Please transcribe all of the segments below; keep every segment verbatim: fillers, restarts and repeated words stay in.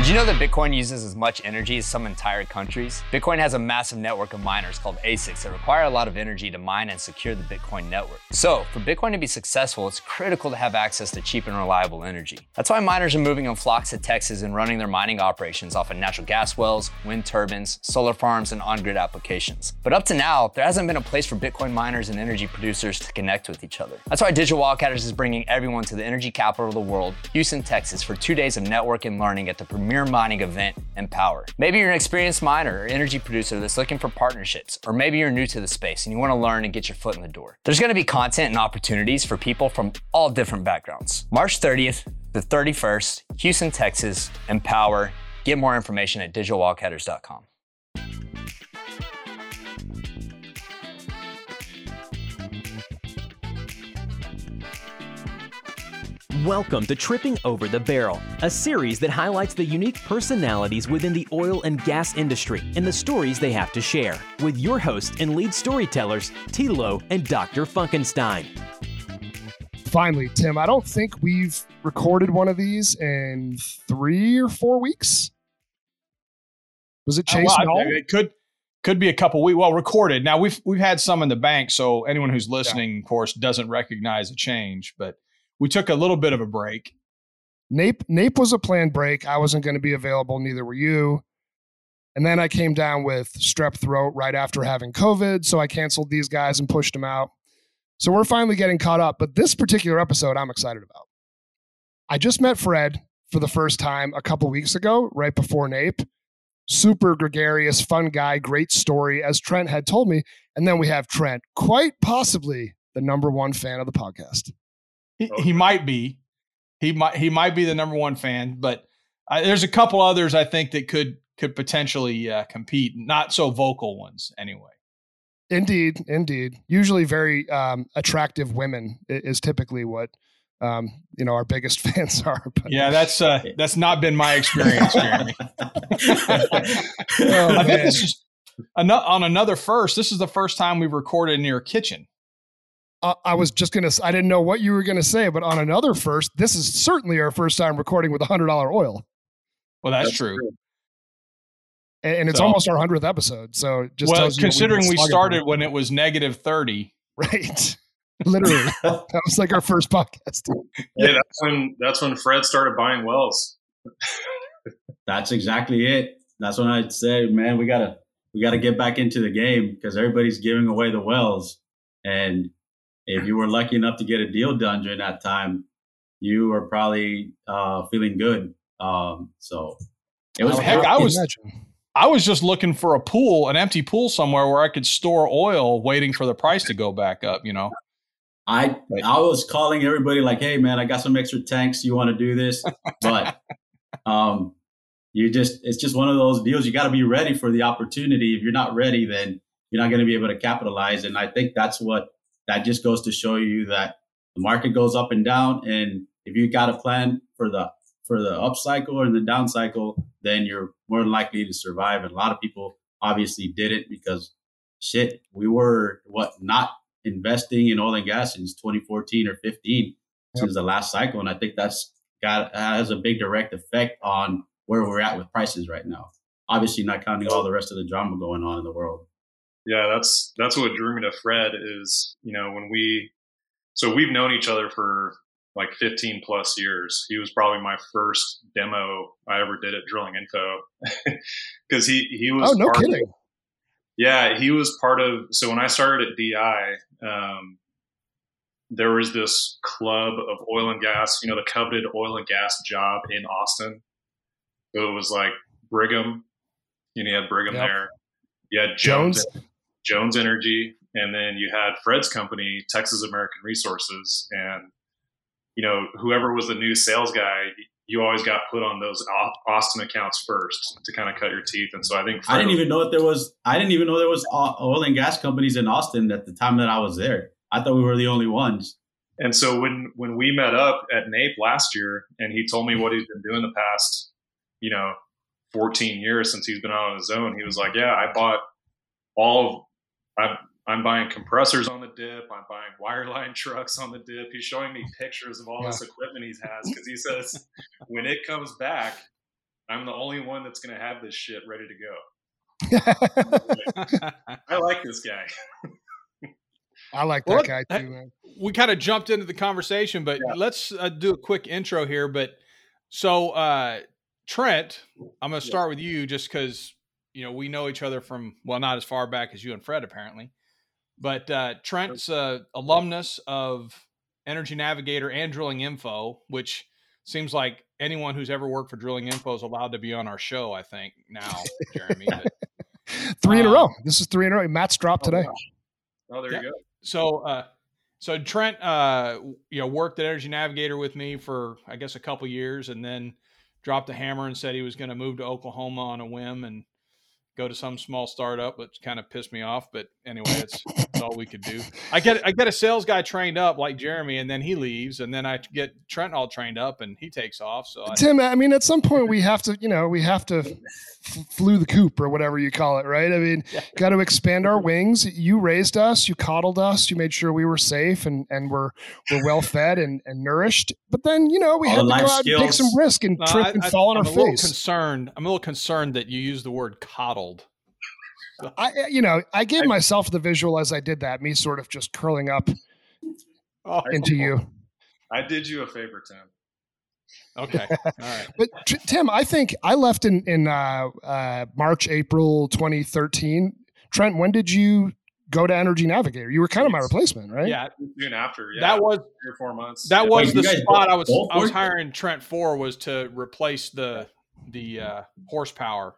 Did you know that Bitcoin uses as much energy as some entire countries? Bitcoin has a massive network of miners called A S I Cs that require a lot of energy to mine and secure the Bitcoin network. So for Bitcoin to be successful, it's critical to have access to cheap and reliable energy. That's why miners are moving in flocks to Texas and running their mining operations off of natural gas wells, wind turbines, solar farms, and on-grid applications. But up to now, there hasn't been a place for Bitcoin miners and energy producers to connect with each other. That's why Digital Wildcatters is bringing everyone to the energy capital of the world, Houston, Texas, for two days of network and learning at the premier Mere mining event, Empower. Maybe you're an experienced miner or energy producer that's looking for partnerships, or maybe you're new to the space and you want to learn and get your foot in the door. There's going to be content and opportunities for people from all different backgrounds. March thirtieth to thirty-first, Houston, Texas, Empower. Get more information at digital wildcatters dot com. Welcome to Tripping Over the Barrel, a series that highlights the unique personalities within the oil and gas industry and the stories they have to share, with your hosts and lead storytellers, Tilo and Doctor Funkenstein. Finally, Tim, I don't think we've recorded one of these in three or four weeks. Was it Chase? Uh, well, it could could be a couple weeks. Well, recorded. Now, we've, we've had some in the bank, so anyone who's listening, yeah. Of course, doesn't recognize a change, but we took a little bit of a break. NAPE, NAPE was a planned break. I wasn't going to be available. Neither were you. And then I came down with strep throat right after having COVID. So I canceled these guys and pushed them out. So we're finally getting caught up. But this particular episode, I'm excited about. I just met Fred for the first time a couple weeks ago, right before NAPE. Super gregarious, fun guy, great story, as Trent had told me. And then we have Trent, quite possibly the number one fan of the podcast. He, he might be, he might he might be the number one fan, but I, there's a couple others I think that could could potentially uh, compete, not so vocal ones anyway. Indeed, indeed. Usually, very um, attractive women is typically what um, you know our biggest fans are. But. Yeah, that's uh, that's not been my experience, Jeremy. oh, I think this is on another first. This is the first time we've recorded near a kitchen. Uh, I was just going to, I didn't know what you were going to say, but on another first, this is certainly our first time recording with one hundred dollars oil. Well, that's, that's true. true. And, and it's so, almost our hundredth episode. So just well, considering we, we started when it was negative thirty. Right. Literally. That was like our first podcast. Yeah. That's when, that's when Fred started buying wells. That's exactly it. That's when I said, man, we gotta, we gotta get back into the game because everybody's giving away the wells. And if you were lucky enough to get a deal done during that time, you were probably uh, feeling good. Um, so it was. Heck, I was. Imagine. I was just looking for a pool, an empty pool somewhere where I could store oil, waiting for the price to go back up. You know, I I was calling everybody like, "Hey, man, I got some extra tanks. You want to do this?" But um, you just it's just one of those deals. You got to be ready for the opportunity. If you're not ready, then you're not going to be able to capitalize. And I think that's what. That just goes to show you that the market goes up and down, and if you got a plan for the for the up cycle or the down cycle, then you're more likely to survive. And a lot of people obviously didn't because shit, we were what not investing in oil and gas since twenty fourteen or fifteen, yep. Since the last cycle, and I think that's got has a big direct effect on where we're at with prices right now. Obviously, not counting all the rest of the drama going on in the world. Yeah, that's that's what drew me to Fred is, you know, when we so we've known each other for like fifteen plus years. He was probably my first demo I ever did at Drilling Info because he, he was. Oh, no part kidding. Of, yeah, he was part of. So when I started at D I, um, there was this club of oil and gas, you know, the coveted oil and gas job in Austin. So it was like Brigham, you know, you had Brigham yep. there. You had Jones, Jones Energy, and then you had Fred's company, Texas American Resources, and you know whoever was the new sales guy, you always got put on those Austin accounts first to kind of cut your teeth. And so I think Fred I didn't was, even know that there was. I didn't even know there was oil and gas companies in Austin at the time that I was there. I thought we were the only ones. And so when when we met up at NAPE last year, and he told me what he's been doing the past, you know. fourteen years since he's been out on his own. He was like, yeah, I bought all of, I'm, I'm buying compressors on the dip. I'm buying wireline trucks on the dip. He's showing me pictures of all yeah. this equipment he has because he says, when it comes back, I'm the only one that's going to have this shit ready to go. I like this guy. I like that well, guy too, man. We kind of jumped into the conversation, but yeah. let's uh, do a quick intro here. But so, uh, Trent, I'm going to start yeah. with you just because, you know, we know each other from, well, not as far back as you and Fred, apparently. But uh, Trent's uh, alumnus of Energy Navigator and Drilling Info, which seems like anyone who's ever worked for Drilling Info is allowed to be on our show, I think, now, Jeremy. But, three um, in a row. This is three in a row. Matt's dropped oh, today. Wow. Oh, there yeah. you go. So, uh, so Trent, uh, you know, worked at Energy Navigator with me for, I guess, a couple years, and then dropped the hammer and said he was going to move to Oklahoma on a whim and go to some small startup, which kind of pissed me off. But anyway, it's, it's all we could do. I get, I get a sales guy trained up like Jeremy, and then he leaves, and then I get Trent all trained up, and he takes off. So Tim, I, I mean, at some point we have to, you know, we have to f- flew the coop or whatever you call it, right? I mean, yeah. got to expand our wings. You raised us, you coddled us, you made sure we were safe and and we're we're well fed and, and nourished. But then, you know, we all had to go out skills. and take some risk and no, trip I, and I, fall on I'm our a face. Little concerned. I'm a little concerned that you use the word coddle. I, you know, I gave myself the visual as I did that, me sort of just curling up oh, into you. I did you a favor, Tim. Okay. All right. But Tim, I think I left in, in uh, uh, March, April, twenty thirteen. Trent, when did you go to Energy Navigator? You were kind of my replacement, right? Yeah. Soon after. Yeah. That was three or four months. That yeah. was Wait, the spot I was, I was hiring Trent for was to replace the, the uh, horsepower.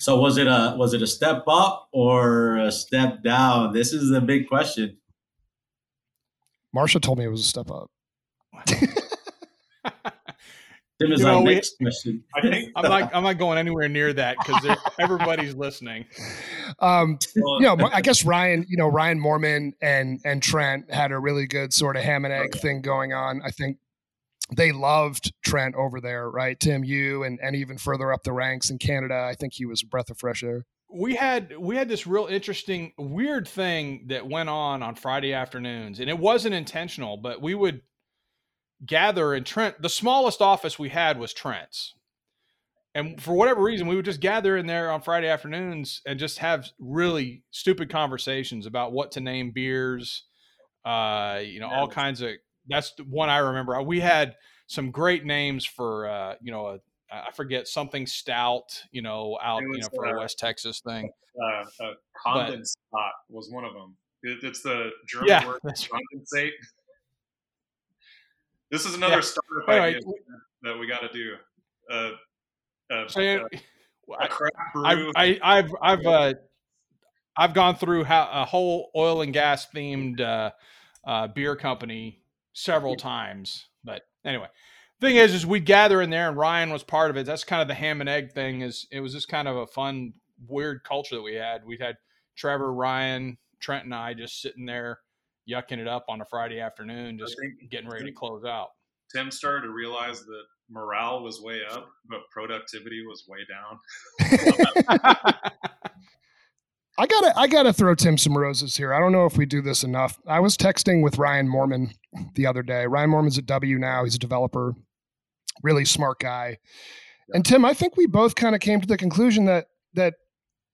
So was it a was it a step up or a step down? This is the big question. Marsha told me it was a step up. Tim is our next question. I think I'm not I'm not going anywhere near that because everybody's listening. Um, you know, I guess Ryan, you know, Ryan Mormon and and Trent had a really good sort of ham and egg okay. thing going on. I think. They loved Trent over there, right? Tim, you and, and even further up the ranks in Canada, I think he was a breath of fresh air. We had we had this real interesting, weird thing that went on on Friday afternoons, and it wasn't intentional, but we would gather in Trent. The smallest office we had was Trent's. And for whatever reason, we would just gather in there on Friday afternoons and just have really stupid conversations about what to name beers, uh, you know, all kinds of... That's the one I remember. We had some great names for, uh, you know, a, I forget something stout, you know, out you know for a West Texas thing. Uh, a condensate was one of them. It, it's the German yeah, word condensate. Right. This is another yeah. startup anyway, idea that we got to do. Uh, uh, so, uh, a craft brew. I, I, I've I've uh, I've gone through how, a whole oil and gas themed uh, uh, beer company. Several times, but anyway, thing is, is we'd gather in there and Ryan was part of it. That's kind of the ham and egg thing is it was just kind of a fun, weird culture that we had. We'd had Trevor, Ryan, Trent, and I just sitting there yucking it up on a Friday afternoon, just think, getting ready to close out. Tim started to realize that morale was way up, but productivity was way down. I gotta, I gotta throw Tim some roses here. I don't know if we do this enough. I was texting with Ryan Mormon the other day. Ryan Mormon's at W now. He's a developer, really smart guy. And Tim, I think we both kind of came to the conclusion that that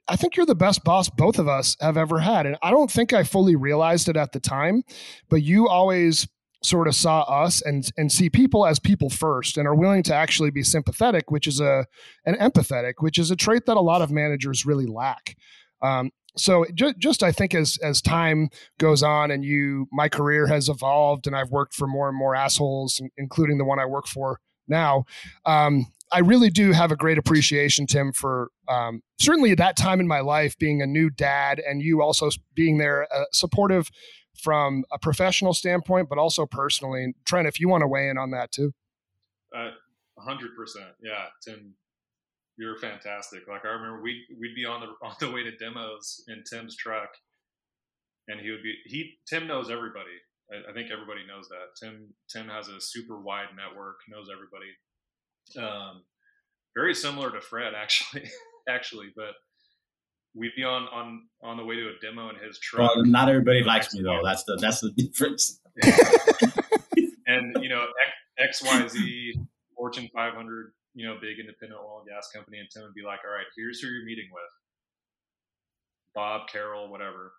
I think you're the best boss both of us have ever had. And I don't think I fully realized it at the time, but you always sort of saw us and and see people as people first and are willing to actually be sympathetic, which is a and empathetic, which is a trait that a lot of managers really lack. Um, so just, just, I think as, as time goes on and you, my career has evolved and I've worked for more and more assholes, including the one I work for now. Um, I really do have a great appreciation, Tim, for, um, certainly at that time in my life, being a new dad and you also being there, uh, supportive from a professional standpoint, but also personally. And Trent, if you want to weigh in on that too. Uh, a hundred percent. Yeah. Tim. You're fantastic. Like I remember we'd, we'd be on the, on the way to demos in Tim's truck and he would be, he, Tim knows everybody. I, I think everybody knows that. Tim, Tim has a super wide network, knows everybody. Um, very similar to Fred actually, actually, but we'd be on, on, on the way to a demo in his truck. Well, not everybody likes me though. That's the, that's the difference. Yeah. And you know, X, Y, Z, Fortune five hundred you know, big independent oil and gas company, and Tim would be like, all right, here's who you're meeting with. Bob, Carol, whatever.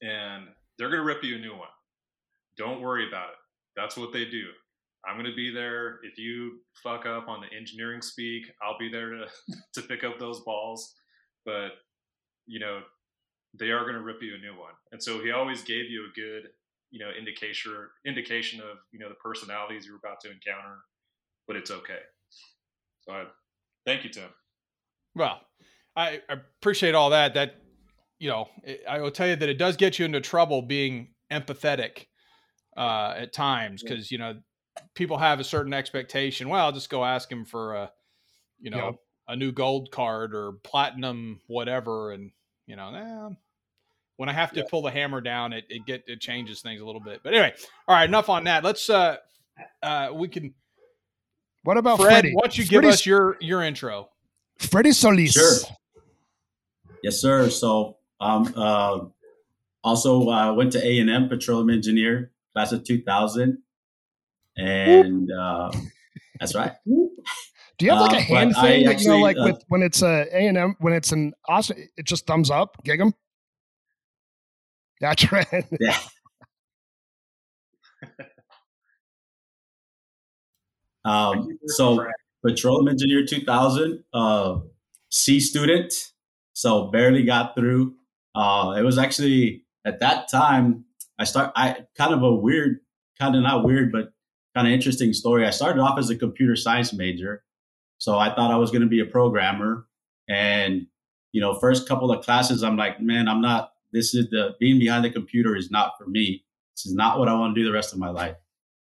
And they're going to rip you a new one. Don't worry about it. That's what they do. I'm going to be there. If you fuck up on the engineering speak, I'll be there to, to pick up those balls. But, you know, they are going to rip you a new one. And so he always gave you a good, you know, indication, indication of, you know, the personalities you're about to encounter, but it's okay. So I, thank you, Tim. Well, I appreciate all that. That, you know, I will tell you that it does get you into trouble being empathetic uh, at times, because, you know, people have a certain expectation. Well, I'll just go ask him for a, you know, yep. a new gold card or platinum, whatever. And, you know, eh, when I have to yep. pull the hammer down, it, it get, it changes things a little bit, but anyway, all right, enough on that. Let's, uh, uh, we can, what about Fred? Freddie? Why don't you give Freddie, us your, your intro? Freddie Solis. Sure. Yes, sir. So, um, uh, also, I uh, went to A and M, petroleum engineer, class of two thousand. And uh, that's right. Do you have like a uh, hand thing that, you know, like uh, with when it's a A and M, when it's an Austin, it just thumbs up, gig 'em? That's right. Yeah. um, so petroleum engineer two thousand, uh, C student. So barely got through. Uh, it was actually at that time I start. I kind of a weird, kind of not weird, but kind of interesting story. I started off as a computer science major. So I thought I was going to be a programmer. And, you know, first couple of classes, I'm like, man, I'm not, this is the, being behind the computer is not for me. This is not what I want to do the rest of my life.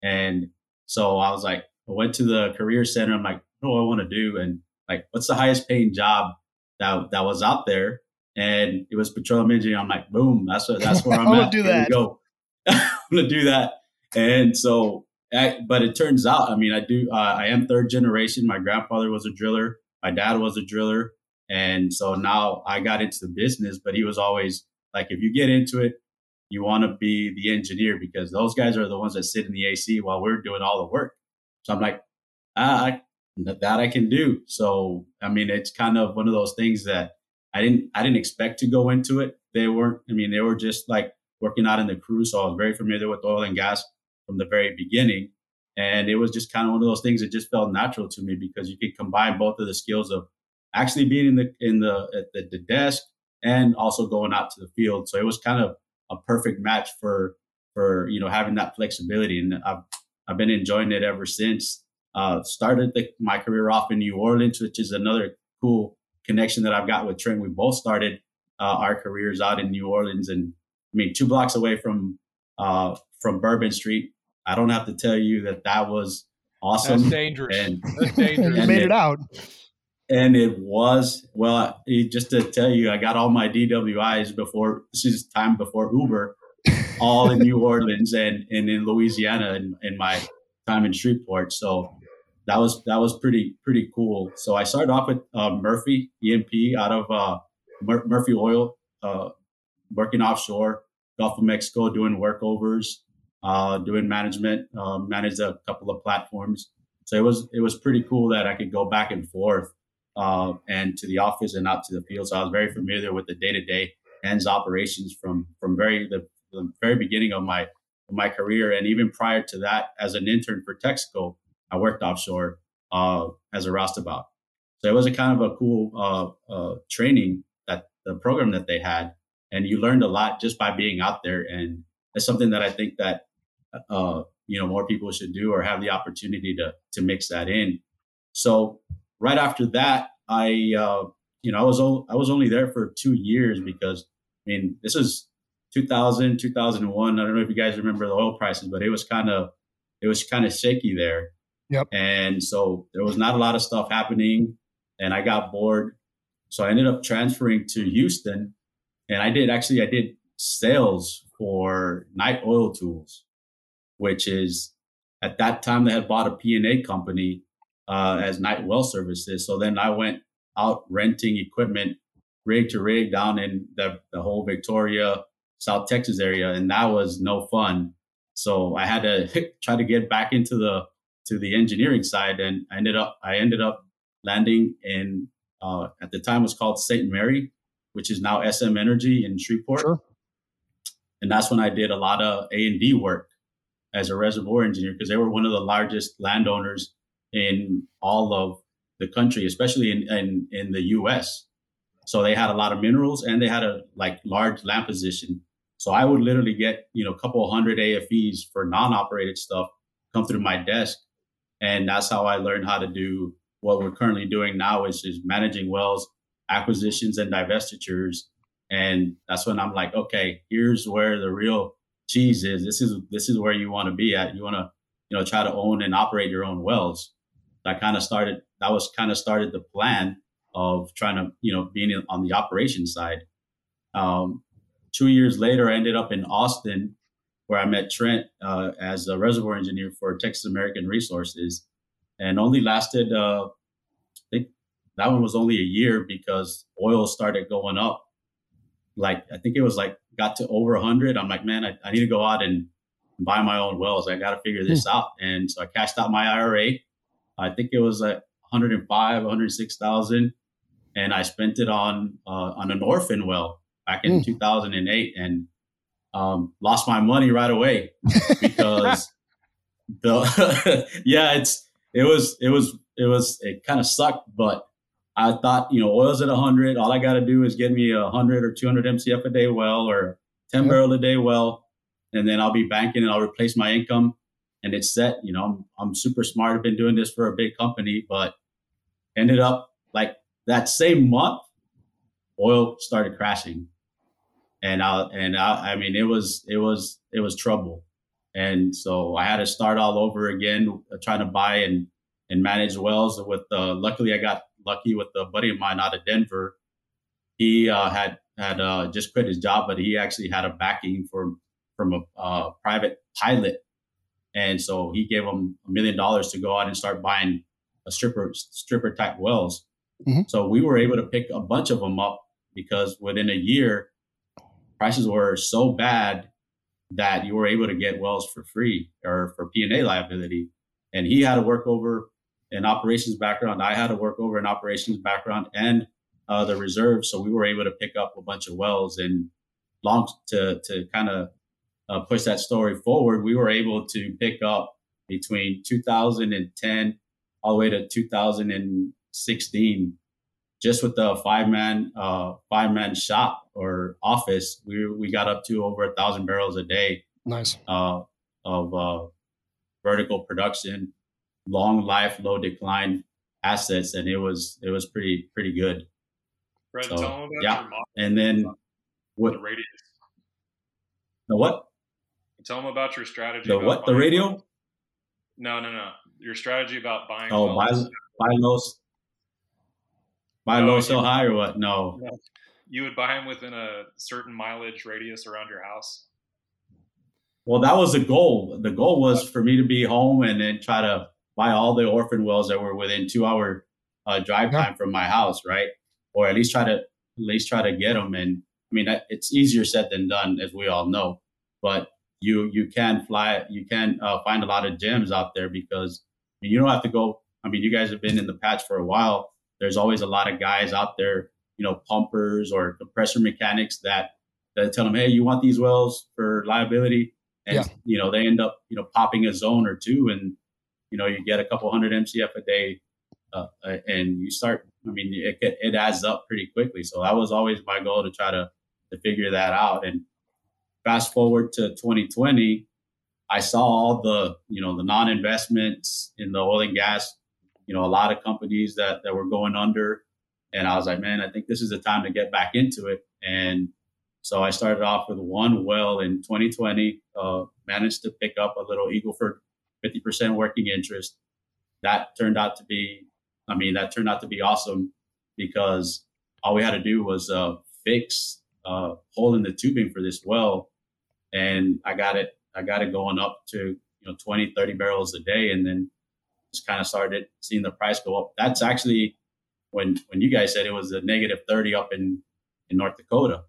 And so I was like, I went to the career center. I'm like, what do I want to do? And like, what's the highest paying job that that was out there? And it was petroleum engineering. I'm like, boom, that's what, that's where I'm at. Do that. Go. I'm going to do that. And so, I, but it turns out, I mean, I do, uh, I am third generation. My grandfather was a driller. My dad was a driller. And so now I got into the business, but he was always like, if you get into it, you want to be the engineer because those guys are the ones that sit in the A C while we're doing all the work. So I'm like, ah, I, that I can do. So, I mean, it's kind of one of those things that I didn't, I didn't expect to go into it. They weren't, I mean, they were just like working out in the crew. So I was very familiar with oil and gas from the very beginning. And it was just kind of one of those things that just felt natural to me because you could combine both of the skills of actually being in the, in the, at the, the desk and also going out to the field. So it was kind of a perfect match for, for, you know, having that flexibility. And I've, I've been enjoying it ever since. Uh, started the, my career off in New Orleans, which is another cool connection that I've got with Trent. We both started uh, our careers out in New Orleans, and I mean, two blocks away from, uh, from Bourbon Street. I don't have to tell you that that was awesome. That's dangerous. And, That's dangerous. You made it, it out. And it was, well, just to tell you, I got all my D W Is before, this is time before Uber, all in New Orleans and, and in Louisiana in, in my time in Shreveport. So that was, that was pretty, pretty cool. So I started off with uh, Murphy, E M P, out of uh, Mur- Murphy Oil, uh, working offshore, Gulf of Mexico, doing workovers. Uh, doing management, uh, managed a couple of platforms. So it was it was pretty cool that I could go back and forth uh, and to the office and out to the field. So I was very familiar with the day-to-day hands operations from from very the, the very beginning of my of my career. And even prior to that, as an intern for Texaco, I worked offshore uh, as a roustabout. So it was a kind of a cool uh, uh, training, that the program that they had. And you learned a lot just by being out there. And that's something that I think that Uh, you know, more people should do or have the opportunity to to mix that in. So right after that, I, uh, you know, I was, o- I was only there for two years because, I mean, this is two thousand, two thousand one. I don't know if you guys remember the oil prices, but it was kind of, it was kind of shaky there. Yep. And so there was not a lot of stuff happening and I got bored. So I ended up transferring to Houston and I did actually, I did sales for Knight Oil Tools, which is at that time they had bought a P and A company uh, as Knight Well Services. So then I went out renting equipment rig to rig down in the, the whole Victoria, South Texas area. And that was no fun. So I had to try to get back into the to the engineering side, and I ended up I ended up landing in uh, at the time it was called Saint Mary, which is now S M Energy in Shreveport. Sure. And that's when I did a lot of A and D work as a reservoir engineer, because they were one of the largest landowners in all of the country, especially in, in, in the U S. So they had a lot of minerals and they had a like large land position. So I would literally get, you know, a couple hundred A F Es for non-operated stuff come through my desk. And that's how I learned how to do what we're currently doing now, is, is managing wells, acquisitions and divestitures. And that's when I'm like, okay, here's where the real cheese is. This is, this is where you want to be at. You want to, you know, try to own and operate your own wells. That kind of started, that was kind of started the plan of trying to, you know, being on the operations side. Um, two years later, I ended up in Austin, where I met Trent uh, as a reservoir engineer for Texas American Resources, and only lasted, uh, I think that one was only a year, because oil started going up. Like, I think it was like, got to over one hundred. I'm like, man, I, I need to go out and buy my own wells. I got to figure this out. And so I cashed out my I R A. I think it was like one hundred five, one hundred six thousand. And I spent it on, uh, on an orphan well back in mm. two thousand eight, and um, lost my money right away because the, yeah, it's, it was, it was, it was, it kind of sucked, but I thought, you know, oil's at one hundred. All I got to do is get me a one hundred or two hundred M C F a day well, or ten yep. barrel a day well, and then I'll be banking and I'll replace my income. And it's set. You know, I'm, I'm super smart. I've been doing this for a big company, but ended up like that same month, oil started crashing. And I, and I, I mean, it was, it was, it was trouble. And so I had to start all over again, trying to buy and, and manage wells with, uh, luckily I got lucky with a buddy of mine out of Denver. He uh, had had uh, just quit his job, but he actually had a backing from from a uh, private pilot, and so he gave him a million dollars to go out and start buying a stripper stripper type wells. Mm-hmm. So we were able to pick a bunch of them up, because within a year, prices were so bad that you were able to get wells for free or for P and A liability. And he had to work over an operations background. I had to work over an operations background and uh, the reserve. So we were able to pick up a bunch of wells, and long to, to kind of uh, push that story forward. We were able to pick up between two thousand ten all the way to two thousand sixteen, just with the five man, uh, five man shop or office. We, we got up to over a thousand barrels a day. Nice. Uh, of uh, vertical production, long life, low decline assets, and it was it was pretty pretty good. Fred, so, tell them about yeah. your model. And then what the radius? The what? Tell them about your strategy. The what? The radio? Wells. No, no, no. Your strategy about buying. Oh, buy, buy low, buy no, low, sell so high, or what? No. no. You would buy them within a certain mileage radius around your house. Well, that was the goal. The goal was for me to be home and then try to buy all the orphan wells that were within two hour uh, drive yeah. time from my house, right? Or at least try to at least try to get them. And I mean, it's easier said than done, as we all know. But you you can fly, you can uh, find a lot of gems out there, because I mean, you don't have to go. I mean, you guys have been in the patch for a while. There's always a lot of guys out there, you know, pumpers or compressor mechanics that that tell them, hey, you want these wells for liability, and yeah. you know they end up you know popping a zone or two, and you know, you get a couple hundred M C F a day, uh, and you start. I mean, it it adds up pretty quickly. So that was always my goal, to try to to figure that out. And fast forward to twenty twenty, I saw all the you know the non-investments in the oil and gas. You know, a lot of companies that that were going under, and I was like, man, I think this is the time to get back into it. And so I started off with one well in twenty twenty. Uh, managed to pick up a little Eagleford fifty percent working interest. That turned out to be, I mean, that turned out to be awesome, because all we had to do was uh, fix a uh, hole in the tubing for this well. And I got it, I got it going up to, you know, twenty, thirty barrels a day. And then just kind of started seeing the price go up. That's actually when, when you guys said it was a negative thirty up in, in North Dakota.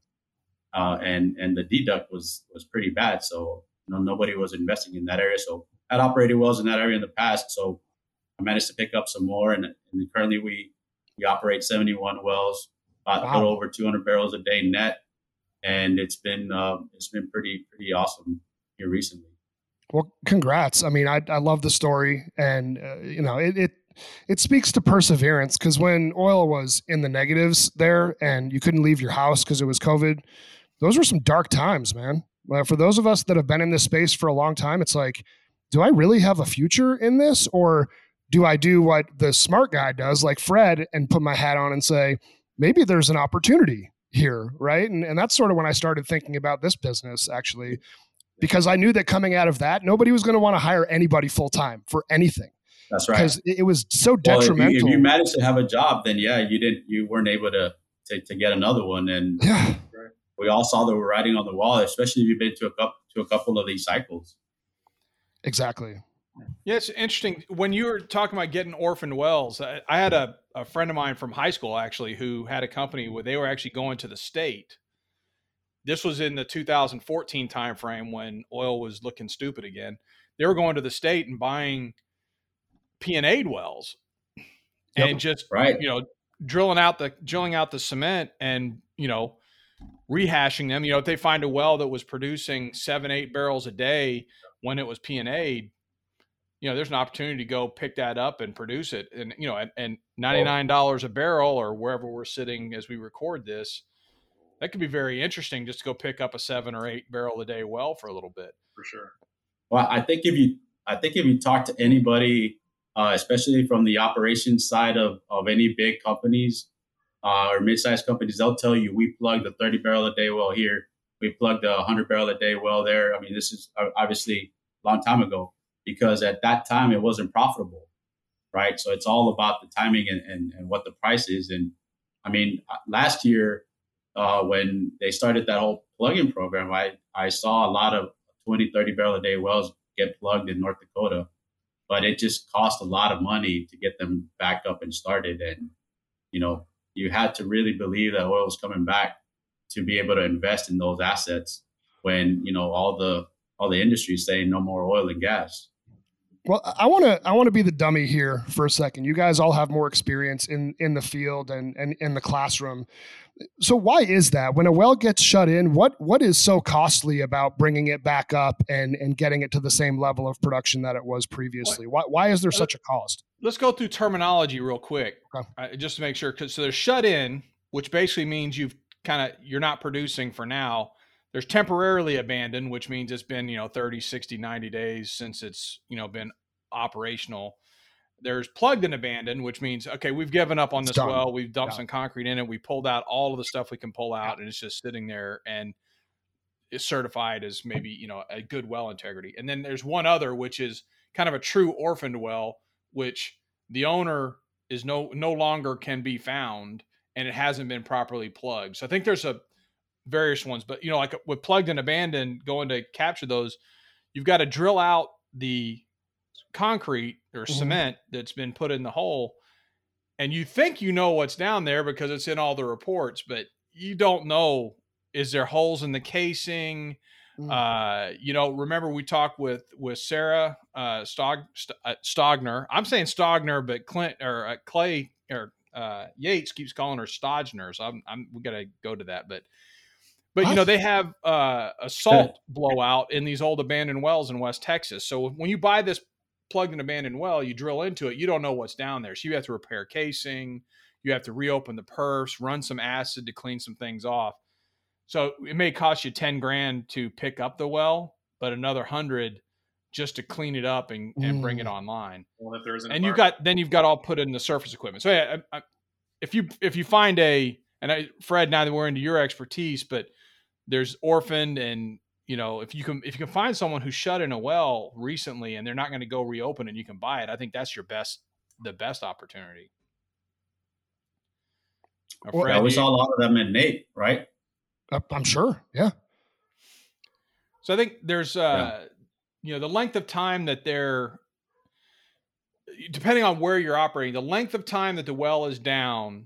Uh, and, and the deduct was, was pretty bad. So you know, nobody was investing in that area. So had operated wells in that area in the past. So I managed to pick up some more. And, and currently we, we operate seventy-one wells, about wow. a little over two hundred barrels a day net. And it's been, uh, it's been pretty, pretty awesome here recently. Well, congrats. I mean, I, I love the story, and uh, you know, it, it, it speaks to perseverance, because when oil was in the negatives there and you couldn't leave your house because it was COVID, those were some dark times, man. For those of us that have been in this space for a long time, it's like, do I really have a future in this? Or do I do what the smart guy does, like Fred, and put my hat on and say, maybe there's an opportunity here, right? And, and that's sort of when I started thinking about this business, actually, because I knew that coming out of that, nobody was going to want to hire anybody full-time for anything. That's right. Because it was so detrimental. Well, if, you, if you managed to have a job, then yeah, you didn't, you weren't able to to, to get another one. And yeah. we all saw the writing on the wall, especially if you've been to a couple to a couple of these cycles. Exactly. Yeah, it's interesting when you were talking about getting orphaned wells. I, I had a, a friend of mine from high school actually who had a company where they were actually going to the state. This was in the two thousand fourteen timeframe when oil was looking stupid again. They were going to the state and buying P and A wells, and yep, just right. you know, drilling out the drilling out the cement and, you know, rehashing them. You know, if they find a well that was producing seven, eight barrels a day when it was P and A, you know, there's an opportunity to go pick that up and produce it. And, you know, and, and ninety-nine dollars a barrel, or wherever we're sitting as we record this, that could be very interesting, just to go pick up a seven or eight barrel a day well for a little bit. For sure. Well, I think if you, I think if you talk to anybody, uh, especially from the operations side of, of any big companies uh, or mid-sized companies, they'll tell you, we plugged a thirty barrel a day well here. We plugged a hundred barrel a day well there. I mean, this is obviously a long time ago, because at that time it wasn't profitable, right? So it's all about the timing and, and, and what the price is. And I mean, last year uh, when they started that whole plug-in program, I, I saw a lot of twenty, thirty barrel a day wells get plugged in North Dakota, but it just cost a lot of money to get them back up and started. And, you know, you had to really believe that oil was coming back to be able to invest in those assets when, you know, all the, all the industry is saying no more oil and gas. Well, I want to I want to be the dummy here for a second. You guys all have more experience in, in the field and and in the classroom. So why is that? When a well gets shut in, what what is so costly about bringing it back up and, and getting it to the same level of production that it was previously? Why why is there such a cost? Let's go through terminology real quick, okay. uh, just to make sure. 'Cause so there's shut in, which basically means you've kind of you're not producing for now. There's temporarily abandoned, which means it's been, you know, thirty, sixty, ninety days since it's, you know, been operational. There's plugged and abandoned, which means, okay, we've given up on this well. We've dumped yeah. some concrete in it. We pulled out all of the stuff we can pull out, yeah. and it's just sitting there and is certified as maybe, you know, a good well integrity. And then there's one other, which is kind of a true orphaned well, which the owner is no, no longer can be found, and it hasn't been properly plugged. So I think there's a, various ones, but you know, like with plugged and abandoned, going to capture those, you've got to drill out the concrete or mm-hmm. cement that's been put in the hole. And you think you know what's down there because it's in all the reports, but you don't know, is there holes in the casing? Mm-hmm. Uh, you know, remember we talked with, with Sarah, uh, Stog, St- uh, Stogner, I'm saying Stogner, but Clint or uh, Clay or, uh, Yates keeps calling her Stogner. So I'm, I'm, we got to go to that, but But, you know, they have uh, a salt blowout in these old abandoned wells in West Texas. So when you buy this plugged and abandoned well, you drill into it, you don't know what's down there. So you have to repair casing. You have to reopen the purse, run some acid to clean some things off. So it may cost you ten grand to pick up the well, but another hundred just to clean it up and, and bring it online. Well, if there isn't, and you've got, then you've got all put in the surface equipment. So yeah, I, I, if you, if you find a, and I, Fred, now that we're into your expertise, but there's orphaned, and you know, if you can if you can find someone who shut in a well recently and they're not going to go reopen and you can buy it, I think that's your best the best opportunity. Well, yeah, we saw a lot of them in NAPE, right? I'm sure, yeah. So I think there's uh, yeah. you know, the length of time that they're, depending on where you're operating, the length of time that the well is down,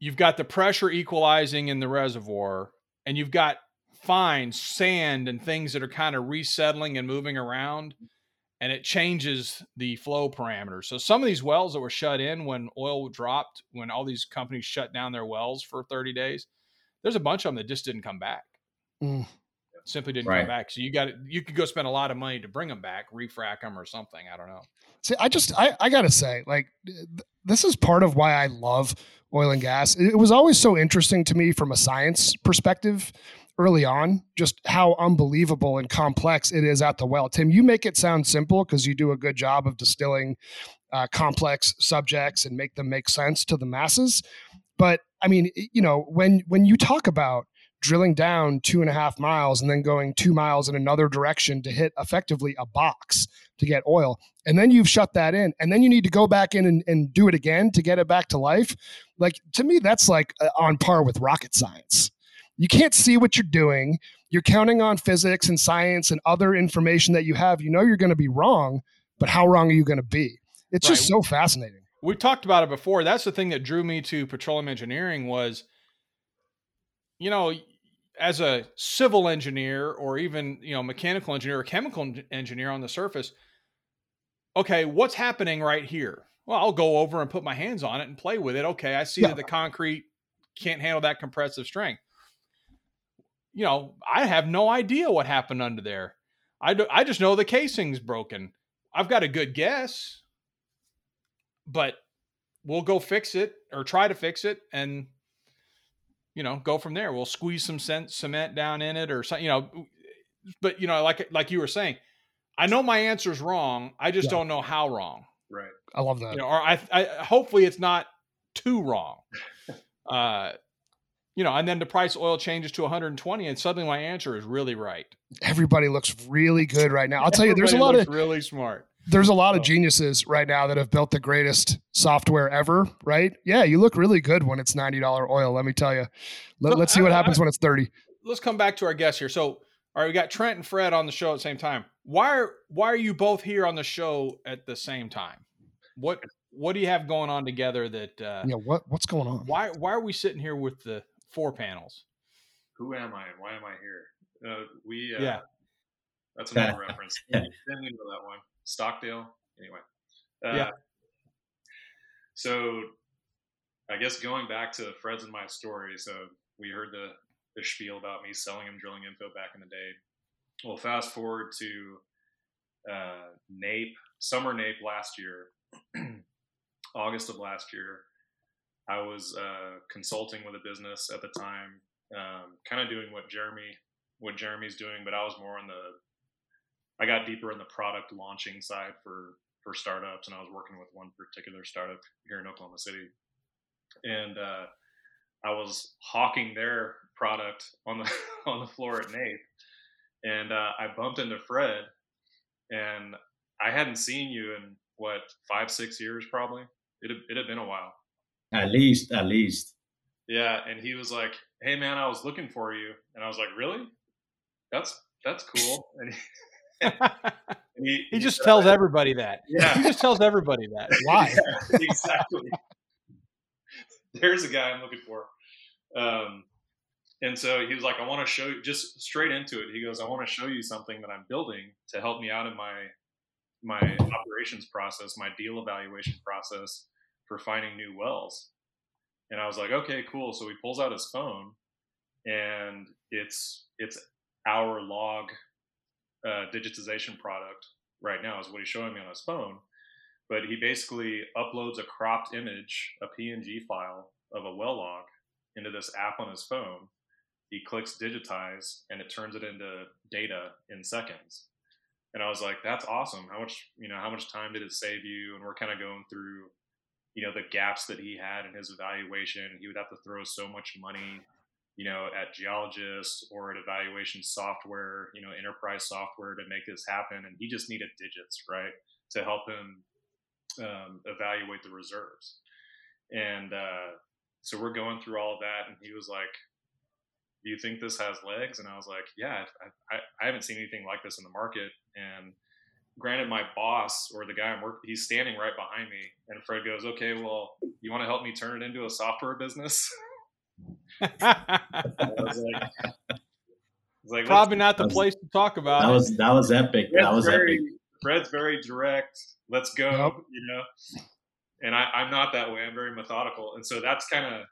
you've got the pressure equalizing in the reservoir. And you've got fine sand and things that are kind of resettling and moving around. and it changes the flow parameters. So some of these wells that were shut in when oil dropped, when all these companies shut down their wells for thirty days, there's a bunch of them that just didn't come back. Mm. Simply didn't right. come back. So you got you could go spend a lot of money to bring them back, refrac them or something. I don't know. See, I just I, I gotta say, like th- this is part of why I love oil and gas. It was always so interesting to me from a science perspective early on, just how unbelievable and complex it is at the well. Tim, you make it sound simple because you do a good job of distilling uh, complex subjects and make them make sense to the masses. But I mean, you know, when when you talk about drilling down two and a half miles and then going two miles in another direction to hit effectively a box to get oil. And then you've shut that in and then you need to go back in and, and do it again to get it back to life. Like to me, that's like on par with rocket science. You can't see what you're doing. You're counting on physics and science and other information that you have. You know, you're going to be wrong, but how wrong are you going to be? It's right. just so fascinating. We've talked about it before. That's the thing that drew me to petroleum engineering was, you know, as a civil engineer or even, you know, mechanical engineer or chemical engineer on the surface, okay, what's happening right here? Well, I'll go over and put my hands on it and play with it. Okay, I see yeah. that the concrete can't handle that compressive strength. You know, I have no idea what happened under there. I, do, I just know the casing's broken. I've got a good guess, but we'll go fix it or try to fix it and, you know, go from there. We'll squeeze some cement down in it or something, you know, but you know, like, like you were saying, I know my answer's wrong. I just yeah. don't know how wrong. Right. I love that. You know, or I, I, hopefully it's not too wrong. uh, you know, and then the price oil changes to one hundred twenty and suddenly my answer is really right. Everybody looks really good right now. I'll tell you, there's a lot of really smart. There's a lot of geniuses right now that have built the greatest software ever, right? Yeah, you look really good when it's ninety dollars oil, let me tell you. Let, so, let's see what I, happens I, when it's thirty. Let's come back to our guests here. So, all right, we got Trent and Fred on the show at the same time. Why are why are you both here on the show at the same time? What what do you have going on together that uh, Yeah, what what's going on? Why why are we sitting here with the four panels? Who am I and why am I here? Uh, we uh, Yeah. That's another reference. Then we know that one. Stockdale, anyway. Uh, yeah. So, I guess going back to Fred's and my story. So we heard the the spiel about me selling him drilling info back in the day. Well, fast forward to uh, NAPE summer NAPE last year, August of last year. I was uh, consulting with a business at the time, um, kind of doing what Jeremy what Jeremy's doing, but I was more on the I got deeper in the product launching side for, for startups. And I was working with one particular startup here in Oklahoma City. And, uh, I was hawking their product on the, on the floor at NAPE. And, uh, I bumped into Fred and I hadn't seen you in what, five, six years, probably. It had, it had been a while. At least, at least. Yeah. And he was like, "Hey man, I was looking for you." And I was like, "Really? That's, that's cool." And he, He, he just uh, tells everybody that. Yeah. He just tells everybody that. Why? Yeah, exactly. There's a guy I'm looking for. Um, and so he was like, "I want to show you," just straight into it. He goes, "I want to show you something that I'm building to help me out in my my operations process, my deal evaluation process for finding new wells." And I was like, "Okay, cool." So he pulls out his phone, and it's it's our log. Uh, digitization product right now is what he's showing me on his phone, but he basically uploads a cropped image, a P N G file of a well log into this app on his phone. He clicks digitize and it turns it into data in seconds. And I was like, "That's awesome. How much, you know, how much time did it save you?" And we're kind of going through, you know, the gaps that he had in his evaluation. He would have to throw so much money, you know, at geologists or at evaluation software, you know, enterprise software to make this happen. And he just needed digits, right, to help him um, evaluate the reserves. And uh, so we're going through all of that. And he was like, "Do you think this has legs?" And I was like, "Yeah, I, I, I haven't seen anything like this in the market." And granted, my boss or the guy I'm working, he's standing right behind me. And Fred goes, "Okay, well, you want to help me turn it into a software business?" I was like, I was like, probably not the place to talk about. That was that was epic. That was epic. Fred's very direct. Let's go, nope. you know. And I, I'm not that way. I'm very methodical. And so that's kind of,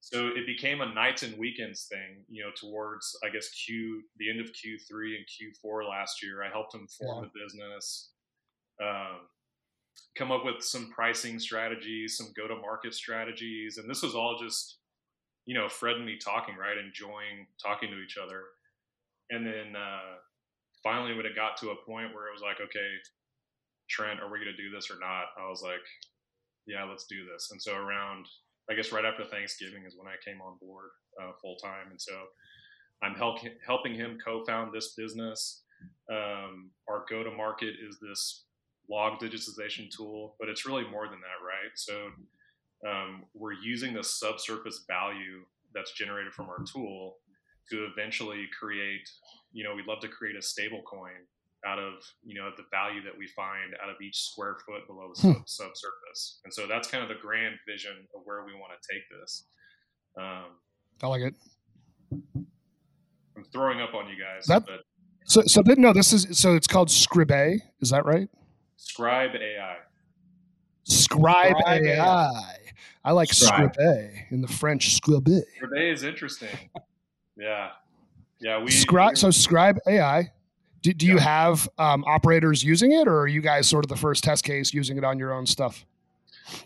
so it became a nights and weekends thing, you know, towards, I guess, Q, the end of Q three and Q four last year. I helped him form yeah. the business, um, come up with some pricing strategies, some go-to-market strategies. And this was all just, you know, Fred and me talking, right? Enjoying talking to each other. And then uh, finally, when it got to a point where it was like, okay, Trent, are we going to do this or not? I was like, yeah, let's do this. And so around, I guess, right after Thanksgiving is when I came on board uh, full time. And so I'm help, helping him co-found this business. Um, our go-to-market is this log digitization tool, but it's really more than that, right? So um, we're using the subsurface value that's generated from our tool to eventually create, you know, we'd love to create a stable coin out of, you know, the value that we find out of each square foot below the hmm. subsurface. And so that's kind of the grand vision of where we want to take this. Um, I like it. I'm throwing up on you guys. That, but, so, so no, this is, so it's called Scribe A I. Is that right? Scribe A I. Scribe, Scribe A I. A I. I like Scribe. Scribe in the French. Scribe. Scribe is interesting. Yeah. Yeah. We, Scri- we, so Scribe A I. Do, do yeah. you have um, operators using it, or are you guys sort of the first test case using it on your own stuff?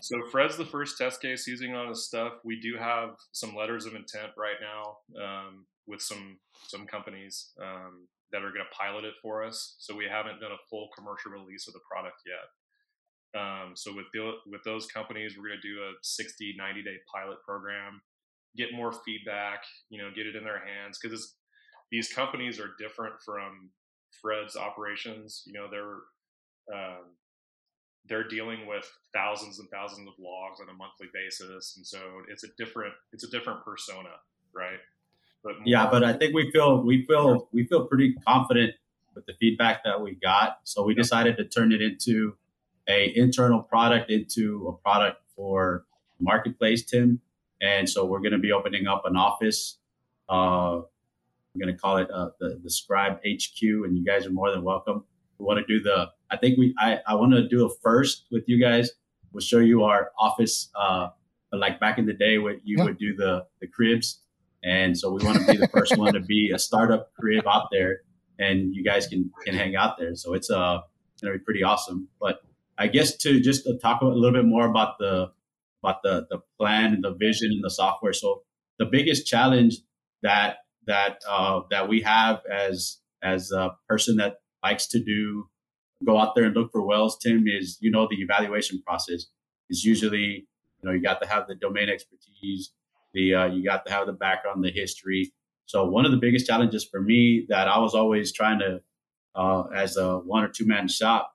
So Fred's the first test case using it on his stuff. We do have some letters of intent right now um, with some some companies um, that are going to pilot it for us. So we haven't done a full commercial release of the product yet. Um, so with the, with those companies, we're going to do a sixty, ninety day pilot program, get more feedback, you know, get it in their hands, because these companies are different from Fred's operations. You know, they're um, they're dealing with thousands and thousands of logs on a monthly basis, and so it's a different it's a different persona, right? But more- yeah, but I think we feel we feel we feel pretty confident with the feedback that we got, so we yeah. decided to turn it into a internal product, into a product for the marketplace, Tim. And so we're going to be opening up an office. Uh, I'm going to call it uh, the, the Scribe H Q, and you guys are more than welcome. We want to do the, I think we, I, I want to do a first with you guys. We'll show you our office, uh, like back in the day where you yeah. would do the, the cribs. And so we want to be the first one to be a startup crib out there, and you guys can, can hang out there. So it's uh, going to be pretty awesome. But I guess to just to talk a little bit more about the, about the, the plan and the vision and the software. So the biggest challenge that, that uh, that we have as as a person that likes to do, go out there and look for wells, Tim, is, you know, the evaluation process is usually, you know, you got to have the domain expertise, the uh, you got to have the background, the history. So one of the biggest challenges for me that I was always trying to, uh, as a one or two man shop,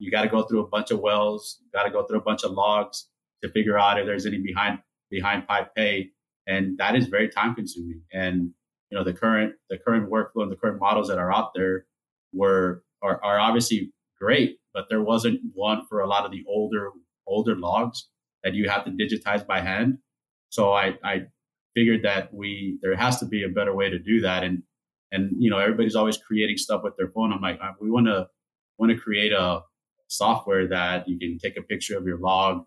you got to go through a bunch of wells, you got to go through a bunch of logs to figure out if there's any behind behind pipe pay, and that is very time consuming. And you know, the current the current workflow and the current models that are out there were are, are obviously great, but there wasn't one for a lot of the older older logs that you have to digitize by hand. So I, I figured that we there has to be a better way to do that. And and you know, everybody's always creating stuff with their phone. I'm like, we want to want to create a software that you can take a picture of your log,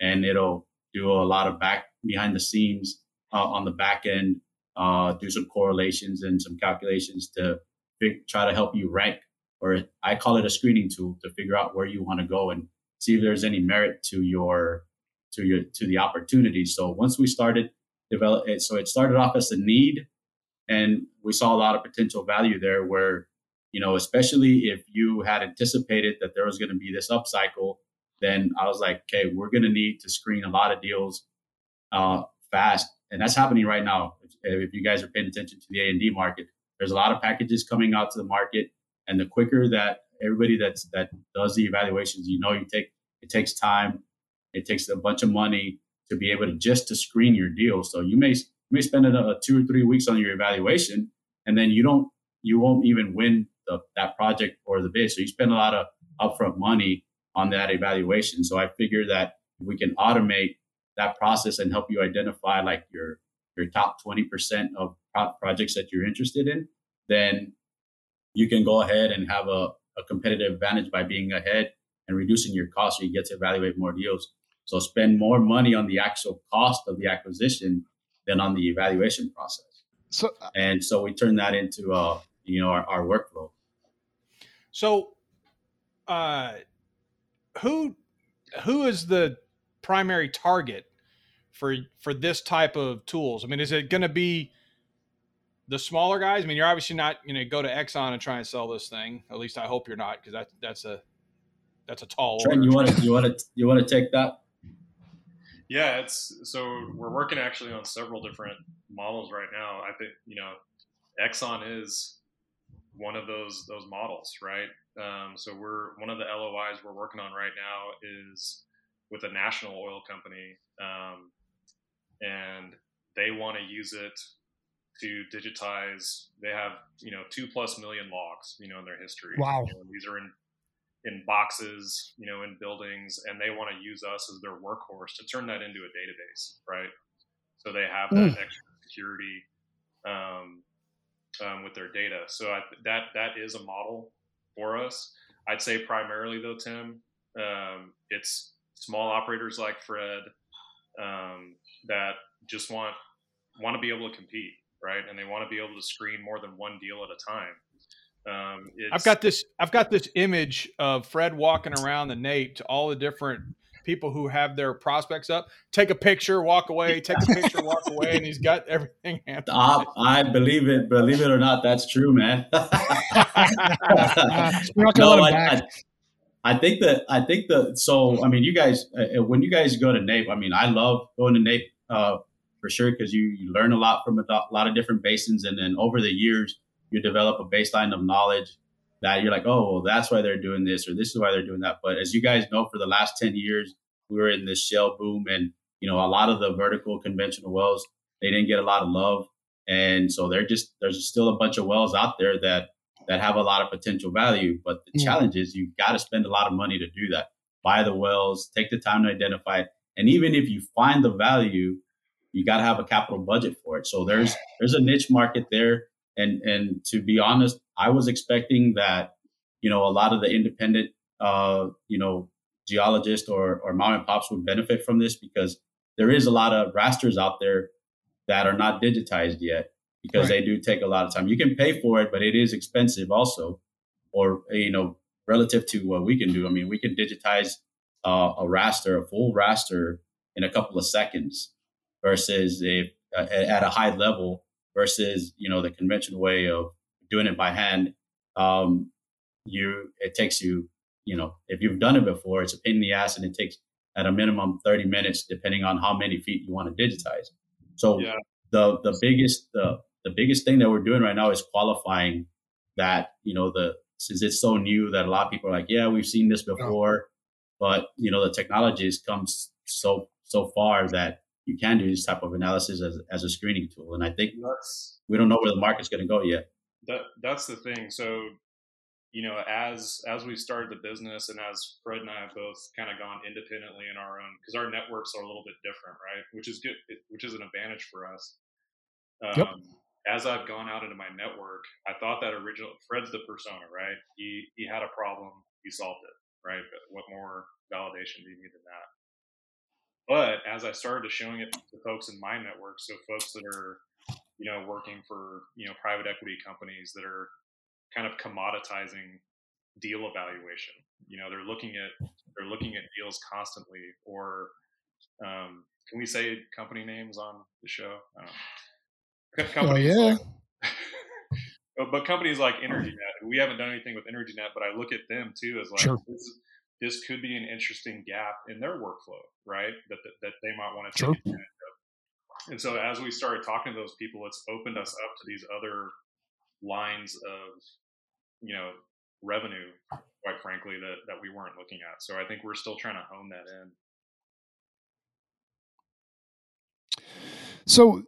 and it'll do a lot of back behind the scenes uh, on the back end. Uh, do some correlations and some calculations to fig- try to help you rank, or I call it a screening tool to figure out where you want to go and see if there's any merit to your to your to the opportunity. So once we started develop, it, so it started off as a need, and we saw a lot of potential value there. Where, you know, especially if you had anticipated that there was going to be this upcycle, then I was like, okay, we're going to need to screen a lot of deals uh, fast. And that's happening right now. If you guys are paying attention to the A and D market, there's a lot of packages coming out to the market. And the quicker that everybody that's, that does the evaluations, you know, you take it takes time. It takes a bunch of money to be able to just to screen your deal. So you may you may spend a, a two or three weeks on your evaluation, and then you don't you won't even win the, that project or the bid. So you spend a lot of upfront money on that evaluation. So I figure that we can automate that process and help you identify like your your top twenty percent of top projects that you're interested in, then you can go ahead and have a, a competitive advantage by being ahead and reducing your cost, so you get to evaluate more deals. So spend more money on the actual cost of the acquisition than on the evaluation process. So, uh, and so we turn that into, uh, you know, our, our workflow. So uh, who who is the primary target for for this type of tools? I mean, is it going to be the smaller guys? I mean, you're obviously not going to go to Exxon and try and sell this thing. At least I hope you're not, because that, that's a that's a tall order. Trent, you want to you want to you want to take that? Yeah, it's so we're working actually on several different models right now. I think, you know, Exxon is one of those those models, right? Um, so we're one of the L O Is we're working on right now is with a national oil company, um, and they want to use it to digitize. They have, you know, two plus million logs, you know, in their history. Wow. You know, these are in in boxes, you know, in buildings, and they want to use us as their workhorse to turn that into a database, right? So they have that mm. extra security um, um, with their data. So I, that that is a model for us. I'd say primarily though, Tim, um, it's small operators like Fred um, that just want want to be able to compete, right? And they want to be able to screen more than one deal at a time. Um, it's, I've got this. I've got this image of Fred walking around the NAPE to all the different people who have their prospects up. Take a picture, walk away. Take a picture, walk away, and he's got everything. I, I believe it. Believe it or not, that's true, man. no, I, I, I think that. I think that. So, I mean, you guys, uh, when you guys go to NAPE, I mean, I love going to NAPE uh, for sure, because you, you learn a lot from a do- lot of different basins, and then over the years, you develop a baseline of knowledge that you're like, oh, well, that's why they're doing this, or this is why they're doing that. But as you guys know, for the last ten years, we were in this shale boom, and, you know, a lot of the vertical conventional wells, they didn't get a lot of love. And so they're just, there's still a bunch of wells out there that, that have a lot of potential value. But the yeah. challenge is you've got to spend a lot of money to do that. Buy the wells, take the time to identify it. And even if you find the value, you got to have a capital budget for it. So there's, there's a niche market there. And and to be honest, I was expecting that, you know, a lot of the independent, uh, you know, geologists or, or mom and pops would benefit from this, because there is a lot of rasters out there that are not digitized yet, because right. they do take a lot of time. You can pay for it, but it is expensive also, or, you know, relative to what we can do. I mean, we can digitize uh, a raster, a full raster in a couple of seconds versus if uh, at a high level. Versus, you know, the conventional way of doing it by hand, um, you it takes you, you know, if you've done it before, it's a pain in the ass, and it takes at a minimum thirty minutes, depending on how many feet you want to digitize. So yeah. the the biggest the the biggest thing that we're doing right now is qualifying that, you know, the since it's so new that a lot of people are like, yeah, we've seen this before, but you know, the technology has come so so far that you can do this type of analysis as, as a screening tool. And I think that's, we don't know where the market's going to go yet. That, that's the thing. So, you know, as as we started the business, and as Fred and I have both kind of gone independently in our own, because our networks are a little bit different, right? Which is good, which is an advantage for us. Um, yep. As I've gone out into my network, I thought that original, Fred's the persona, right? He, he had a problem, he solved it, right? But what more validation do you need than that? But as I started showing it to folks in my network, so folks that are, you know, working for, you know, private equity companies that are kind of commoditizing deal evaluation, you know, they're looking at, they're looking at deals constantly, or um, can we say company names on the show? I don't know. Companies, oh, yeah. Like, but companies like EnergyNet, we haven't done anything with EnergyNet, but I look at them too as like, sure. this is, this could be an interesting gap in their workflow, right? That that, that they might want to take advantage of. And so as we started talking to those people, it's opened us up to these other lines of, you know, revenue, quite frankly, that, that we weren't looking at. So I think we're still trying to hone that in. So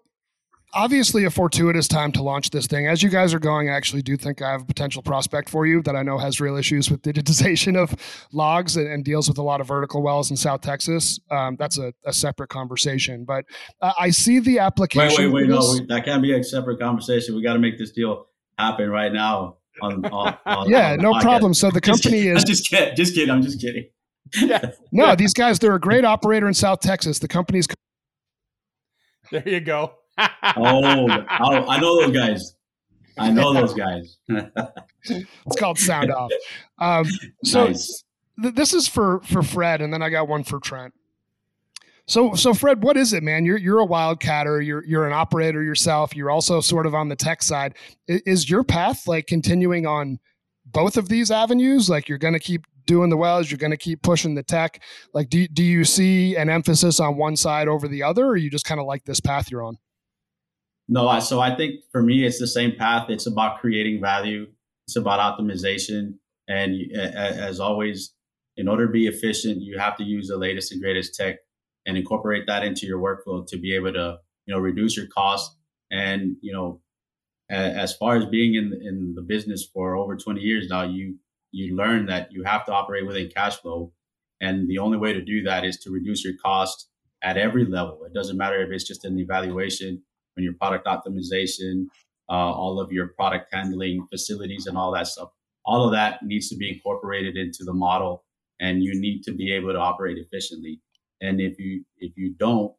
obviously a fortuitous time to launch this thing. As you guys are going, I actually do think I have a potential prospect for you that I know has real issues with digitization of logs and, and deals with a lot of vertical wells in South Texas. Um, that's a, a separate conversation, but uh, I see the application. Wait, wait, wait, no, we, that can't be a separate conversation. We got to make this deal happen right now. on, on, on yeah, on no podcast. Problem. So the company just, is just kidding. Just kidding. I'm just kidding. Yeah. No, these guys, they're a great operator in South Texas. The company's. There you go. oh, oh, I know those guys. I know those guys. It's called Sound Off. Um, so nice. th- this is for, for Fred. And then I got one for Trent. So, so Fred, what is it, man? You're, you're a wildcatter. You're, you're an operator yourself. You're also sort of on the tech side. Is, is your path like continuing on both of these avenues? Like you're going to keep doing the wells, you're going to keep pushing the tech. Like, do, do you see an emphasis on one side over the other, or you just kind of like this path you're on? No, I, so I think for me, it's the same path. It's about creating value. It's about optimization. And as always, in order to be efficient, you have to use the latest and greatest tech and incorporate that into your workflow to be able to, you know, reduce your costs. And, you know, as far as being in, in the business for over twenty years now, you, you learn that you have to operate within cash flow. And the only way to do that is to reduce your costs at every level. It doesn't matter if it's just an evaluation, when your product optimization, uh, all of your product handling facilities and all that stuff. All of that needs to be incorporated into the model, and you need to be able to operate efficiently. And if you, if you don't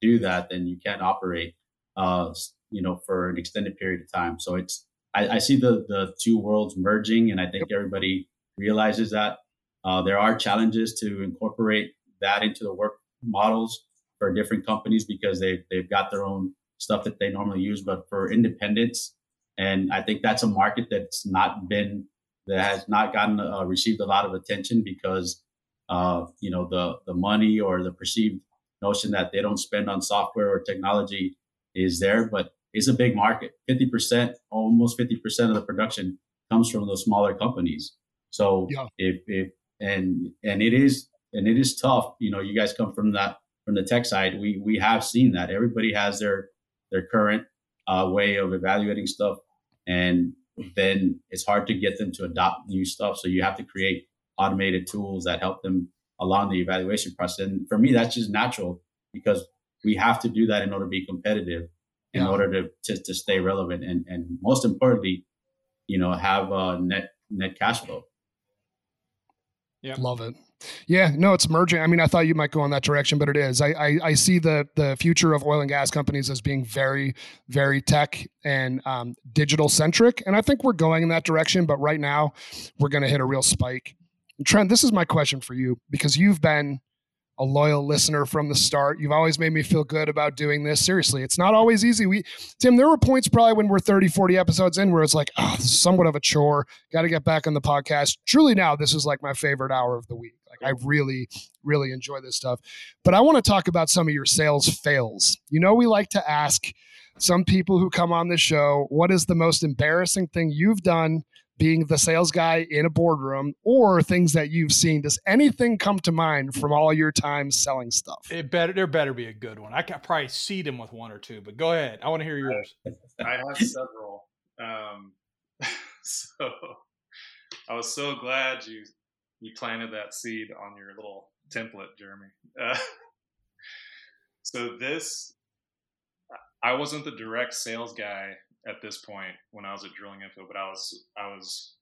do that, then you can't operate, uh, you know, for an extended period of time. So it's, I, I see the, the two worlds merging, and I think everybody realizes that uh, there are challenges to incorporate that into the work models for different companies because they've, they've got their own stuff that they normally use, but for independents. And I think that's a market that's not been, that has not gotten, uh, received a lot of attention because, uh, you know, the, the money or the perceived notion that they don't spend on software or technology is there, but it's a big market. fifty percent, almost fifty percent of the production comes from those smaller companies. So yeah. if, if, and, and it is, and it is tough. You know, you guys come from that, from the tech side. We, we have seen that everybody has their, their current uh, way of evaluating stuff. And then it's hard to get them to adopt new stuff. So you have to create automated tools that help them along the evaluation process. And for me, that's just natural because we have to do that in order to be competitive. In yeah. order to, to to stay relevant and, and most importantly, you know, have a net net cash flow. Yeah, love it. Yeah, no, it's merging. I mean, I thought you might go in that direction, but it is. I I, I see the the future of oil and gas companies as being very, very tech and um, digital centric, and I think we're going in that direction. But right now, we're going to hit a real spike. And Trent, this is my question for you because you've been a loyal listener from the start. You've always made me feel good about doing this. Seriously, it's not always easy. We, Tim, there were points probably when we're thirty, forty episodes in where it's like, oh, this is somewhat of a chore. Got to get back on the podcast. Truly now, this is like my favorite hour of the week. Like I really, really enjoy this stuff. But I want to talk about some of your sales fails. You know, we like to ask some people who come on the show, what is the most embarrassing thing you've done being the sales guy in a boardroom, or things that you've seen? Does anything come to mind from all your time selling stuff? It better, there better be a good one. I could probably seed him with one or two, but go ahead. I want to hear yours. I have several. Um, so I was so glad you, you planted that seed on your little template, Jeremy. Uh, so this, I wasn't the direct sales guy at this point when I was at Drilling Info, but I was, I was,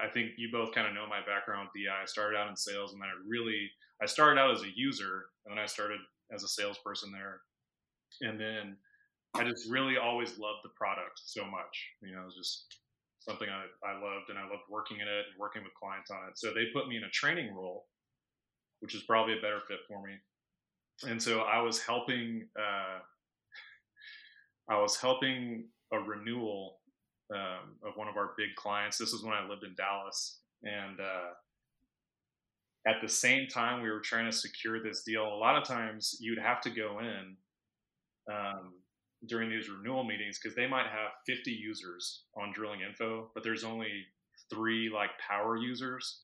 I think you both kind of know my background with D I. I started out in sales, and then I really, I started out as a user, and then I started as a salesperson there. And then I just really always loved the product so much. You know, it was just something I, I loved, and I loved working in it and working with clients on it. So they put me in a training role, which is probably a better fit for me. And so I was helping, uh, I was helping a renewal um, of one of our big clients. This is when I lived in Dallas. And uh, at the same time, we were trying to secure this deal. A lot of times you'd have to go in um, during these renewal meetings because they might have fifty users on Drilling Info, but there's only three like power users,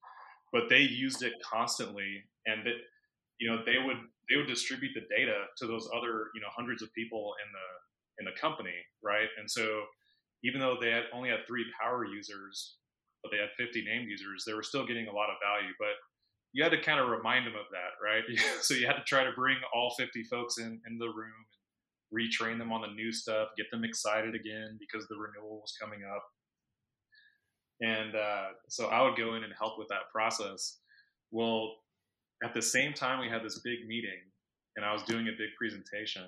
but they used it constantly. And that, you know, they would, they would distribute the data to those other, you know, hundreds of people in the, in the company, right? And so even though they had only had three power users, but they had fifty named users, they were still getting a lot of value, but you had to kind of remind them of that, right? So you had to try to bring all fifty folks in, in the room, retrain them on the new stuff, get them excited again because the renewal was coming up. And uh, so I would go in and help with that process. Well, at the same time, we had this big meeting and I was doing a big presentation.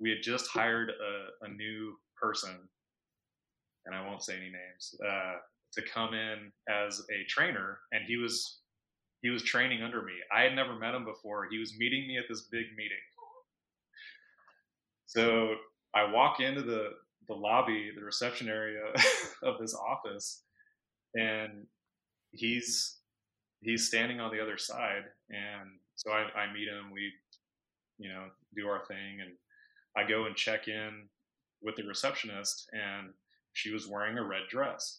We had just hired a, a new person, and I won't say any names, uh, to come in as a trainer. And he was, he was training under me. I had never met him before. He was meeting me at this big meeting. So I walk into the, the lobby, the reception area of this office, and he's, he's standing on the other side. And so I, I meet him, we, you know, do our thing, and I go and check in with the receptionist, and she was wearing a red dress.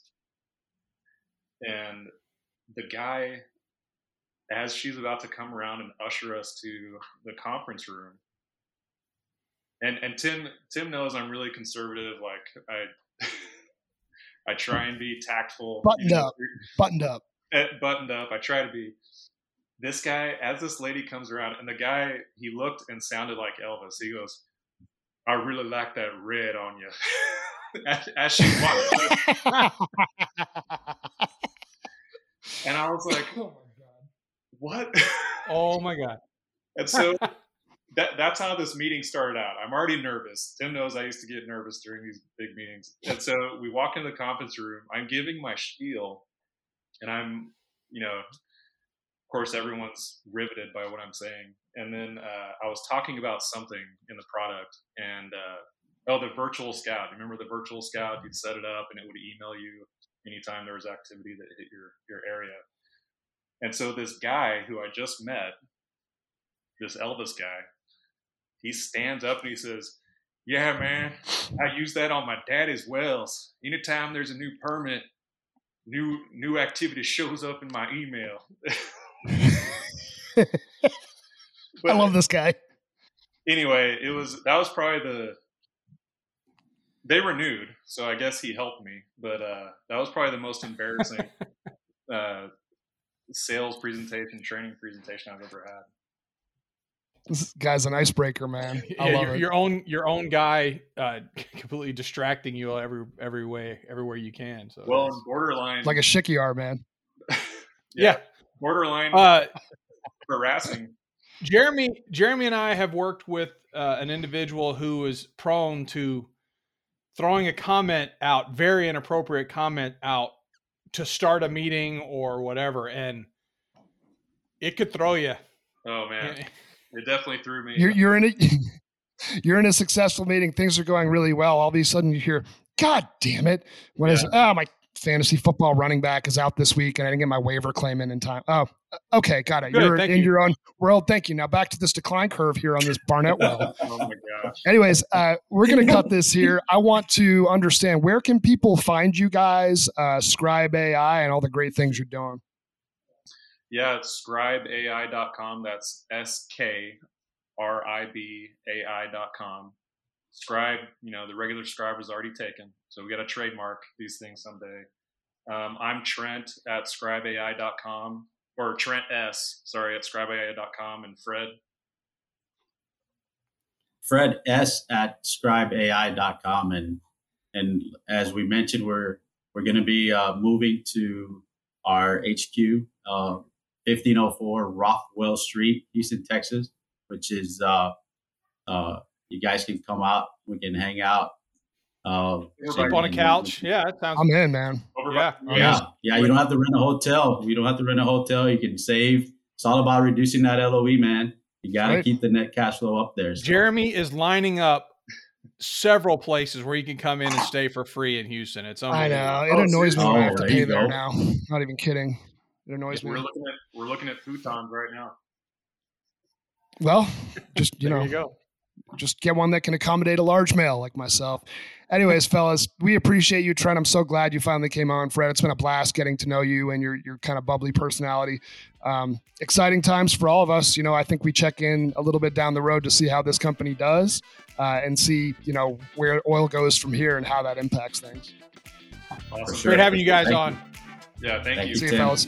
And the guy, as she's about to come around and usher us to the conference room, and and Tim Tim knows I'm really conservative. Like I I try and be tactful, buttoned up, buttoned up, buttoned up. I try to be. This guy, as this lady comes around, and the guy, he looked and sounded like Elvis. He goes, "I really like that red on you." As, as she walked, and I was like, "Oh my god, what?" Oh my god! And so that that's how this meeting started out. I'm already nervous. Tim knows I used to get nervous during these big meetings. And so we walk into the conference room. I'm giving my spiel, and I'm, you know, of course, everyone's riveted by what I'm saying. And then uh, I was talking about something in the product, and. Uh, Oh, the virtual scout. Remember the virtual scout? You'd set it up and it would email you anytime there was activity that hit your, your area. And so this guy who I just met, this Elvis guy, he stands up and he says, "Yeah, man, I use that on my daddy's wells. Anytime there's a new permit, new new activity shows up in my email." But, I love this guy. Anyway, it was that was probably the They renewed, so I guess he helped me. But uh, that was probably the most embarrassing uh, sales presentation, training presentation I've ever had. This guy's an icebreaker, man. I yeah, love your, it. your own your own guy uh, completely distracting you every every way, everywhere you can. So well, and borderline like a shikiyar, man. yeah, yeah, borderline uh, harassing. Jeremy, Jeremy, and I have worked with uh, an individual who is prone to. Throwing a comment out, very inappropriate comment out to start a meeting or whatever. And it could throw you. Oh man. It definitely threw me. You're, you're in a, you're in a successful meeting. Things are going really well. All of a sudden you hear, "God damn it. What yeah. is, oh, my fantasy football running back is out this week and I didn't get my waiver claim in in time." Oh, okay. Got it. Good, you're in you. your own world. Thank you. Now back to this decline curve here on this Barnett well. Oh my gosh. Anyways, uh, we're going to cut this here. I want to understand, where can people find you guys, uh, Scribe A I and all the great things you're doing? Yeah. It's scribe A I dot com. That's S K R I B A I dot com. Scribe, you know, the regular Scribe was already taken. So we got to trademark these things someday. Um, I'm Trent at scribe A I dot com. Or Trent S, sorry, at scribe A I dot com, and Fred. Fred S at scribe A I dot com, and and as we mentioned, we're we're going to be uh, moving to our H Q, uh, fifteen oh four Rothwell Street, Houston, Texas, which is uh, uh, you guys can come out, we can hang out. Uh, Sleep on a couch. Yeah, that sounds. I'm in, man. Yeah, yeah, yeah. You don't have to rent a hotel. You don't have to rent a hotel. You can save. It's all about reducing that L O E, man. You got to right. keep the net cash flow up there. So. Jeremy is lining up several places where you can come in and stay for free in Houston. It's I know it annoys me oh, when I have to pay there, there now. Not even kidding. It annoys yeah, me. We're looking at we're looking at futons right now. Well, just you there know. You go. Just get one that can accommodate a large male like myself. Anyways, fellas, we appreciate you, Trent. I'm so glad you finally came on, Fred. It's been a blast getting to know you and your your kind of bubbly personality. Um, exciting times for all of us. You know, I think we check in a little bit down the road to see how this company does uh, and see, you know, where oil goes from here and how that impacts things. Awesome. Sure. Great having you guys thank on. You. Yeah, thank, thank you. you. See you, fellas.